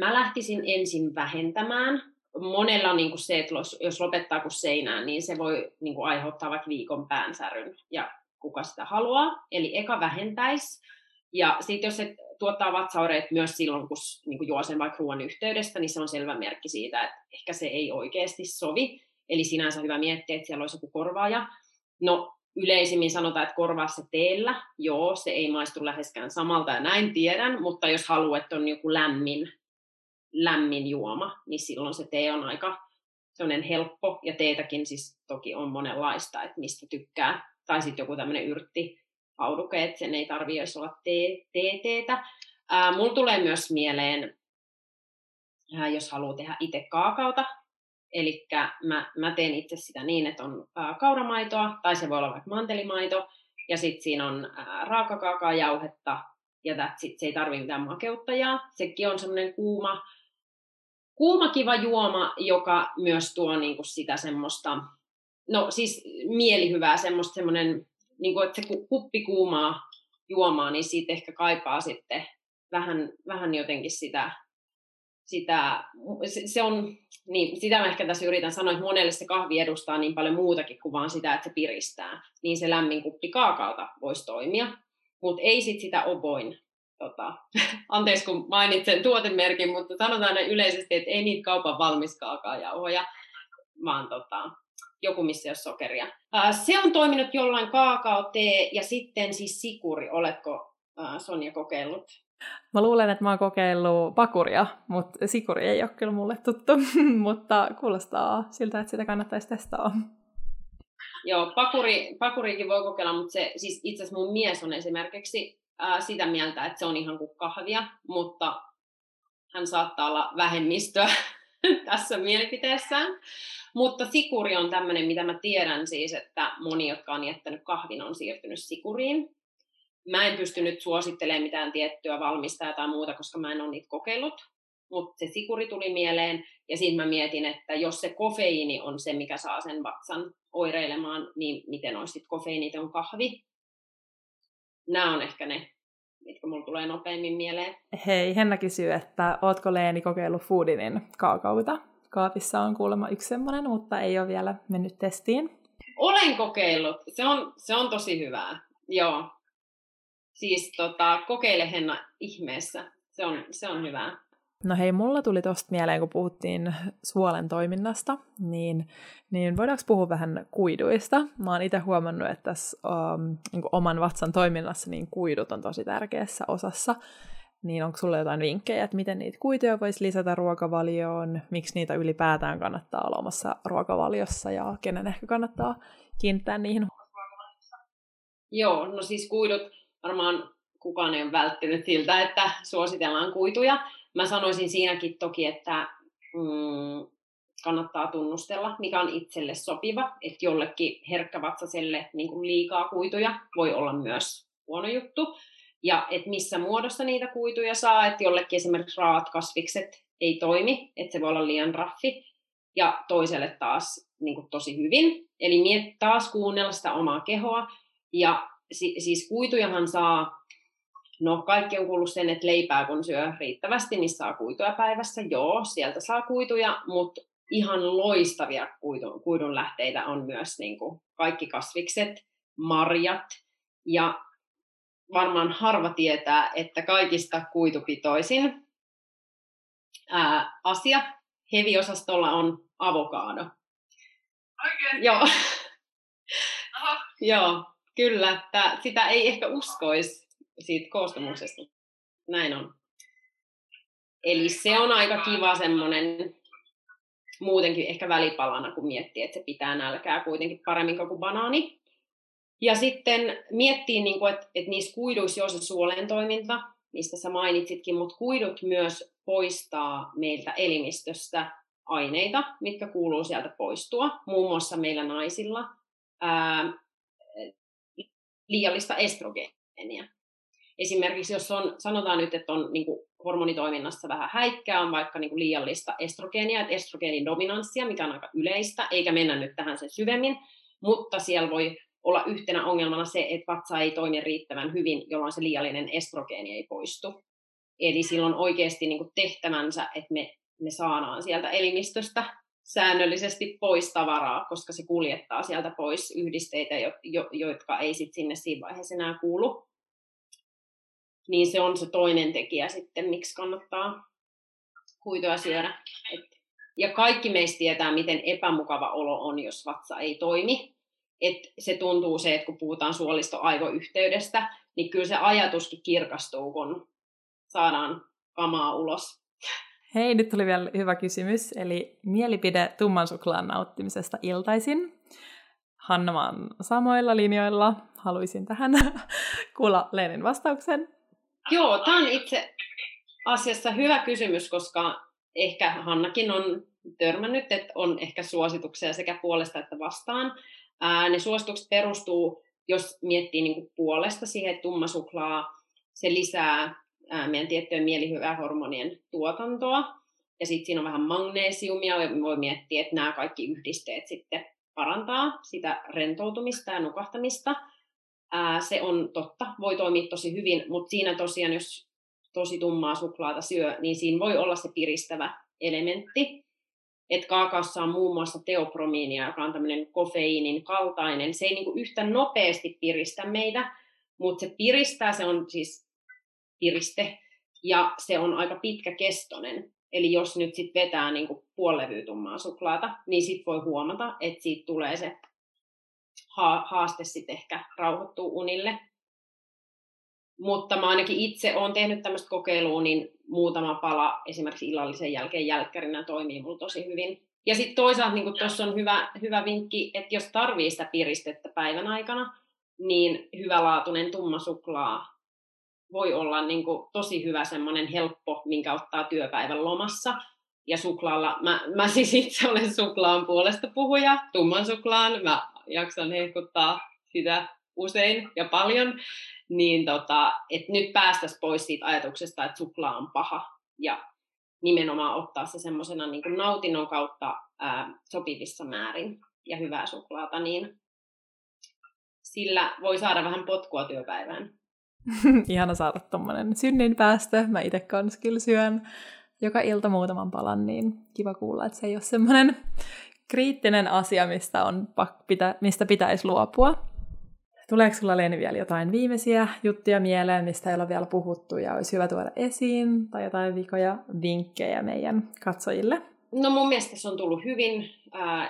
mä lähtisin ensin vähentämään. Monella on niin kuin se, että jos lopettaa kuin seinään, niin se voi niin kuin aiheuttaa vaikka viikon päänsäryn, ja kuka sitä haluaa. Eli eka vähentäisi. Ja sitten jos se tuottaa vatsaoireet myös silloin, kun niin juo sen vaikka ruoan yhteydestä, niin se on selvä merkki siitä, että ehkä se ei oikeasti sovi. Eli sinänsä hyvä miettiä, että siellä olisi joku korvaaja. No yleisimmin sanotaan, että korvaa se teellä. Joo, se ei maistu läheskään samalta ja näin tiedän, mutta jos haluat, että on joku lämmin juoma, niin silloin se tee on aika sellainen helppo. Ja teetäkin siis toki on monenlaista, että mistä tykkää. Tai sitten joku tämmöinen yrtti. Haudukeet, sen ei tarvitse olla teetä. Mulla tulee myös mieleen, jos haluaa tehdä itse kaakaota, eli mä teen itse sitä niin, että on kauramaitoa, tai se voi olla vaikka mantelimaito, ja sitten siinä on raakakaakaojauhetta, ja se ei tarvitse mitään makeuttajaa. Sekin on semmoinen kuuma kiva juoma, joka myös tuo niinku sitä semmoista, no siis mielihyvää, semmoinen, niin kuin, että se kuppi kuumaa juomaa, niin siitä ehkä kaipaa sitten vähän jotenkin sitä se on, niin sitä mä ehkä tässä yritän sanoa, että monelle se kahvi edustaa niin paljon muutakin kuin vaan sitä, että se piristää. Niin se lämmin kuppi kaakaota voisi toimia, mutta ei sitten sitä Oboin. Anteeksi, kun mainitsen tuotemerkin, mutta sanotaan yleisesti, että ei niitä kaupan valmis kaakaojauhoja, vaan joku, missä ei ole sokeria. Se on toiminut jollain kaakao, tee ja sitten siis sikuri. Oletko Sonja kokeillut? Mä luulen, että mä oon kokeillut pakuria, mutta sikuri ei ole kyllä mulle tuttu, mutta kuulostaa siltä, että sitä kannattaisi testaa. Joo, pakuriikin voi kokeilla, mutta se, siis itse asiassa mun mies on esimerkiksi sitä mieltä, että se on ihan kuin kahvia, mutta hän saattaa olla vähemmistöä tässä mielipiteessään. Mutta sikuri on tämmöinen, mitä mä tiedän siis, että moni, jotka on jättänyt kahvin, on siirtynyt sikuriin. Mä en pysty nyt suosittelemaan mitään tiettyä valmistajaa tai muuta, koska mä en ole niitä kokeillut. Mutta se sikuri tuli mieleen ja siinä mä mietin, että jos se kofeiini on se, mikä saa sen vatsan oireilemaan, niin miten olisi sitten kofeiiniton kahvi? Nämä on ehkä ne, mitkä mulla tulee nopeammin mieleen. Hei, Henna kysyy, että ootko Leeni kokeillut Foodinin kaakauta? Kaapissa on kuulemma yksi semmoinen, mutta ei ole vielä mennyt testiin. Olen kokeillut. Se on tosi hyvää. Joo. Siis kokeile Henna ihmeessä. Se on hyvää. No hei, mulla tuli tosta mieleen, kun puhuttiin suolen toiminnasta, niin voidaanko puhua vähän kuiduista? Mä oon itse huomannut, että tässä niin oman vatsan toiminnassa niin kuidut on tosi tärkeässä osassa. Niin onko sulla jotain vinkkejä, että miten niitä kuituja voisi lisätä ruokavalioon? Miksi niitä ylipäätään kannattaa olla omassa ruokavaliossa ja kenen ehkä kannattaa kiinnittää niihin? Joo, no siis kuidut, varmaan kukaan ei ole välttynyt siltä, että suositellaan kuituja. Mä sanoisin siinäkin toki, että kannattaa tunnustella, mikä on itselle sopiva. Että jollekin herkkävatsaselle niin kuin liikaa kuituja voi olla myös huono juttu. Ja että missä muodossa niitä kuituja saa, että jollekin esimerkiksi raat kasvikset ei toimi, että se voi olla liian raffi. Ja toiselle taas niin kuin tosi hyvin. Eli taas kuunnella sitä omaa kehoa. Ja siis kuitujahan saa, no kaikki on kuullut sen, että leipää kun syö riittävästi, niin saa kuituja päivässä. Joo, sieltä saa kuituja, mutta ihan loistavia kuidun lähteitä on myös niin kuin kaikki kasvikset, marjat ja varmaan harva tietää, että kaikista kuitupitoisin asia heviosastolla on avokaado. Oikein? Joo. Aha. Joo, kyllä. Sitä ei ehkä uskoisi siitä koostumuksesta. Näin on. Eli se on aika kiva semmoinen muutenkin ehkä välipalana, kun miettii, että se pitää nälkää kuitenkin paremmin kuin banaani. Ja sitten miettii, että niissä kuiduissa jo se suolen toiminta, mistä sä mainitsitkin, mutta kuidut myös poistaa meiltä elimistöstä aineita, mitkä kuuluu sieltä poistua. Muun muassa meillä naisilla liiallista estrogeenia. Esimerkiksi jos on, sanotaan nyt, että on niin kuin hormonitoiminnassa vähän häikkää, on vaikka niin kuin liiallista estrogeenia, että estrogeenin dominanssia, mikä on aika yleistä, eikä mennä nyt tähän sen syvemmin, mutta siellä voi olla yhtenä ongelmana se, että vatsa ei toimi riittävän hyvin, jolloin se liiallinen estrogeeni ei poistu. Eli silloin oikeasti tehtävänsä, että me saadaan sieltä elimistöstä säännöllisesti pois tavaraa, koska se kuljettaa sieltä pois yhdisteitä, jotka ei sit sinne siinä vaiheessa enää kuulu. Niin se on se toinen tekijä sitten, miksi kannattaa kuituja syödä. Ja kaikki meistä tietää, miten epämukava olo on, jos vatsa ei toimi. Että se tuntuu se, että kun puhutaan suolisto-aivoyhteydestä, niin kyllä se ajatuskin kirkastuu, kun saadaan kamaa ulos. Hei, nyt tuli vielä hyvä kysymys. Eli mielipide tumman suklaan nauttimisesta iltaisin. Hanna, mä oon samoilla linjoilla. Haluaisin tähän kuulla Leenin vastauksen. Joo, tämä on itse asiassa hyvä kysymys, koska ehkä Hannakin on törmännyt, että on ehkä suosituksia sekä puolesta että vastaan. Ne suositukset perustuu, jos miettii niin puolesta siihen, että tumma suklaa, se lisää meidän tiettyjen mielihyvähormonien tuotantoa. Ja sitten siinä on vähän magnesiumia, ja voi miettiä, että nämä kaikki yhdisteet sitten parantaa sitä rentoutumista ja nukahtamista. Se on totta, voi toimia tosi hyvin, mutta siinä tosiaan, jos tosi tummaa suklaata syö, niin siinä voi olla se piristävä elementti. Että kaakaossa on muun muassa teopromiinia, joka on tämmöinen kofeiinin kaltainen. Se ei niinku yhtä nopeasti piristä meitä, mutta se piristää, se on siis piriste, ja se on aika pitkäkestoinen. Eli jos nyt sit vetää niin kuin puolilevytummaa suklaata, niin sit voi huomata, että siitä tulee se haaste sit ehkä rauhoittuu unille. Mutta mä ainakin itse olen tehnyt tämmöistä kokeilua, niin muutama pala esimerkiksi illallisen jälkeen jälkkärinä toimii mulla tosi hyvin. Ja sitten toisaalta niin tuossa on hyvä vinkki, että jos tarvii sitä piristettä päivän aikana, niin hyvälaatuinen tumma suklaa voi olla niin kuin tosi hyvä semmoinen helppo, minkä ottaa työpäivän lomassa. Ja suklaalla, mä siis itse olen suklaan puolesta puhuja, tumman suklaan, mä jaksan hehkuttaa sitä usein ja paljon, niin että nyt päästäisiin pois siitä ajatuksesta, että suklaa on paha ja nimenomaan ottaa se semmoisena niin kuin nautinnon kautta sopivissa määrin ja hyvää suklaata, niin sillä voi saada vähän potkua työpäivään. Ihana saada tommonen synninpäästö. Mä itse kans kyllä syön joka ilta muutaman palan, niin kiva kuulla, että se ei ole semmoinen kriittinen asia, mistä pitäisi luopua. Tuleeko sulla, Leeni, vielä jotain viimeisiä juttuja mieleen, mistä ei ole vielä puhuttu ja olisi hyvä tuoda esiin, tai jotain vikoja, vinkkejä meidän katsojille? No mun mielestä se on tullut hyvin,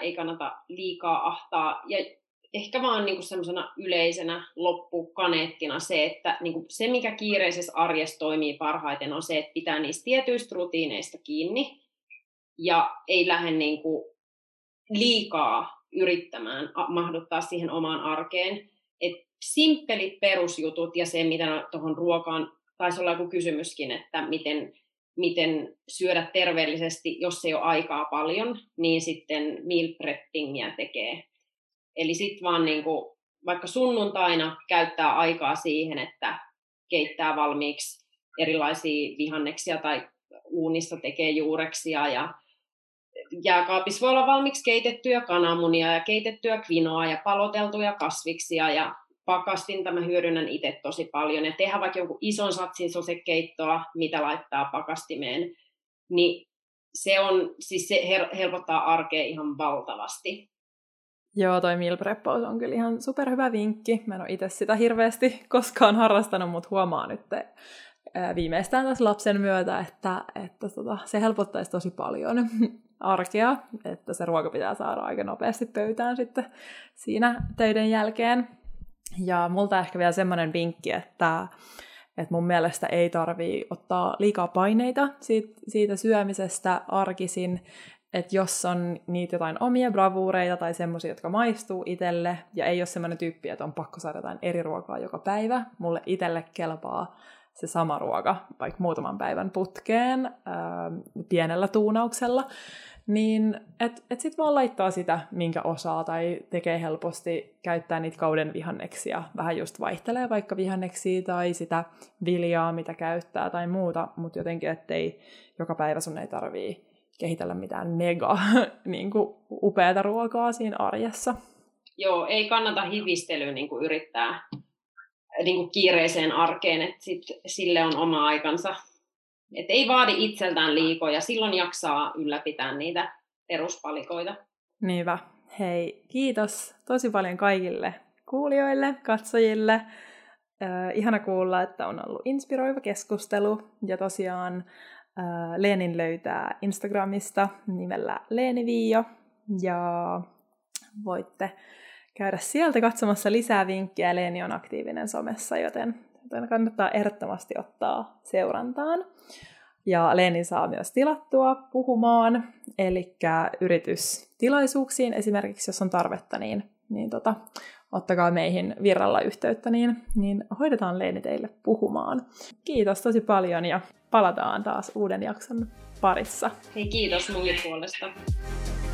ei kannata liikaa ahtaa, ja ehkä vaan niinku semmoisena yleisenä loppukaneettina se, että niinku se mikä kiireisessä arjessa toimii parhaiten on se, että pitää niistä tietyistä rutiineista kiinni, ja ei lähde niinku liikaa yrittämään mahduttaa siihen omaan arkeen. Että simppelit perusjutut ja se, mitä tuohon ruokaan, taisi olla joku kysymyskin, että miten syödä terveellisesti, jos ei ole aikaa paljon, niin sitten meal preppingia tekee. Eli sitten vaan niinku, vaikka sunnuntaina käyttää aikaa siihen, että keittää valmiiksi erilaisia vihanneksia tai uunissa tekee juureksia ja jääkaapissa voi olla valmiiksi keitettyjä kananmunia ja keitettyä kvinoa ja paloteltuja kasviksia ja pakastinta mä hyödynnän itse tosi paljon ja tehdä vaikka jonkun ison satsin sosekeittoa, mitä laittaa pakastimeen, niin se on, siis se helpottaa arkea ihan valtavasti. Joo, toi meal preppaus on kyllä ihan superhyvä vinkki. Mä en ole itse sitä hirveästi koskaan harrastanut, mutta huomaa nyt viimeistään tässä lapsen myötä, että se helpottaisi tosi paljon arkea, että se ruoka pitää saada aika nopeasti pöytään sitten siinä töiden jälkeen. Ja multa ehkä vielä semmoinen vinkki, että mun mielestä ei tarvii ottaa liikaa paineita siitä syömisestä arkisin, että jos on niitä jotain omia bravuureita tai semmoisia, jotka maistuu itselle, ja ei ole semmoinen tyyppi, että on pakko saada jotain eri ruokaa joka päivä, mulle itselle kelpaa se sama ruoka, vaikka muutaman päivän putkeen, pienellä tuunauksella, niin et sit vaan laittaa sitä, minkä osaa, tai tekee helposti, käyttää niitä kauden vihanneksia, vähän just vaihtelee vaikka vihanneksia, tai sitä viljaa, mitä käyttää, tai muuta, mutta jotenkin, ettei joka päivä sun ei tarvii kehitellä mitään mega niin kuin upeata ruokaa siinä arjessa. Joo, ei kannata hivistelyä niin kuin yrittää niin kuin kiireiseen arkeen, että sille on oma aikansa. Et ei vaadi itseltään liikoja, silloin jaksaa ylläpitää niitä peruspalikoita. Niinpä. Hei, kiitos tosi paljon kaikille kuulijoille, katsojille. Ihana kuulla, että on ollut inspiroiva keskustelu. Ja tosiaan Leenin löytää Instagramista nimellä Leeni Viio. Ja voitte käydä sieltä katsomassa lisää vinkkejä. Leeni on aktiivinen somessa, joten kannattaa ehdottomasti ottaa seurantaan. Ja Leeni saa myös tilattua puhumaan, eli yritystilaisuuksiin esimerkiksi, jos on tarvetta, niin ottakaa meihin Virralla yhteyttä, niin hoidetaan Leeni teille puhumaan. Kiitos tosi paljon ja palataan taas uuden jakson parissa. Hei, kiitos munkin puolesta.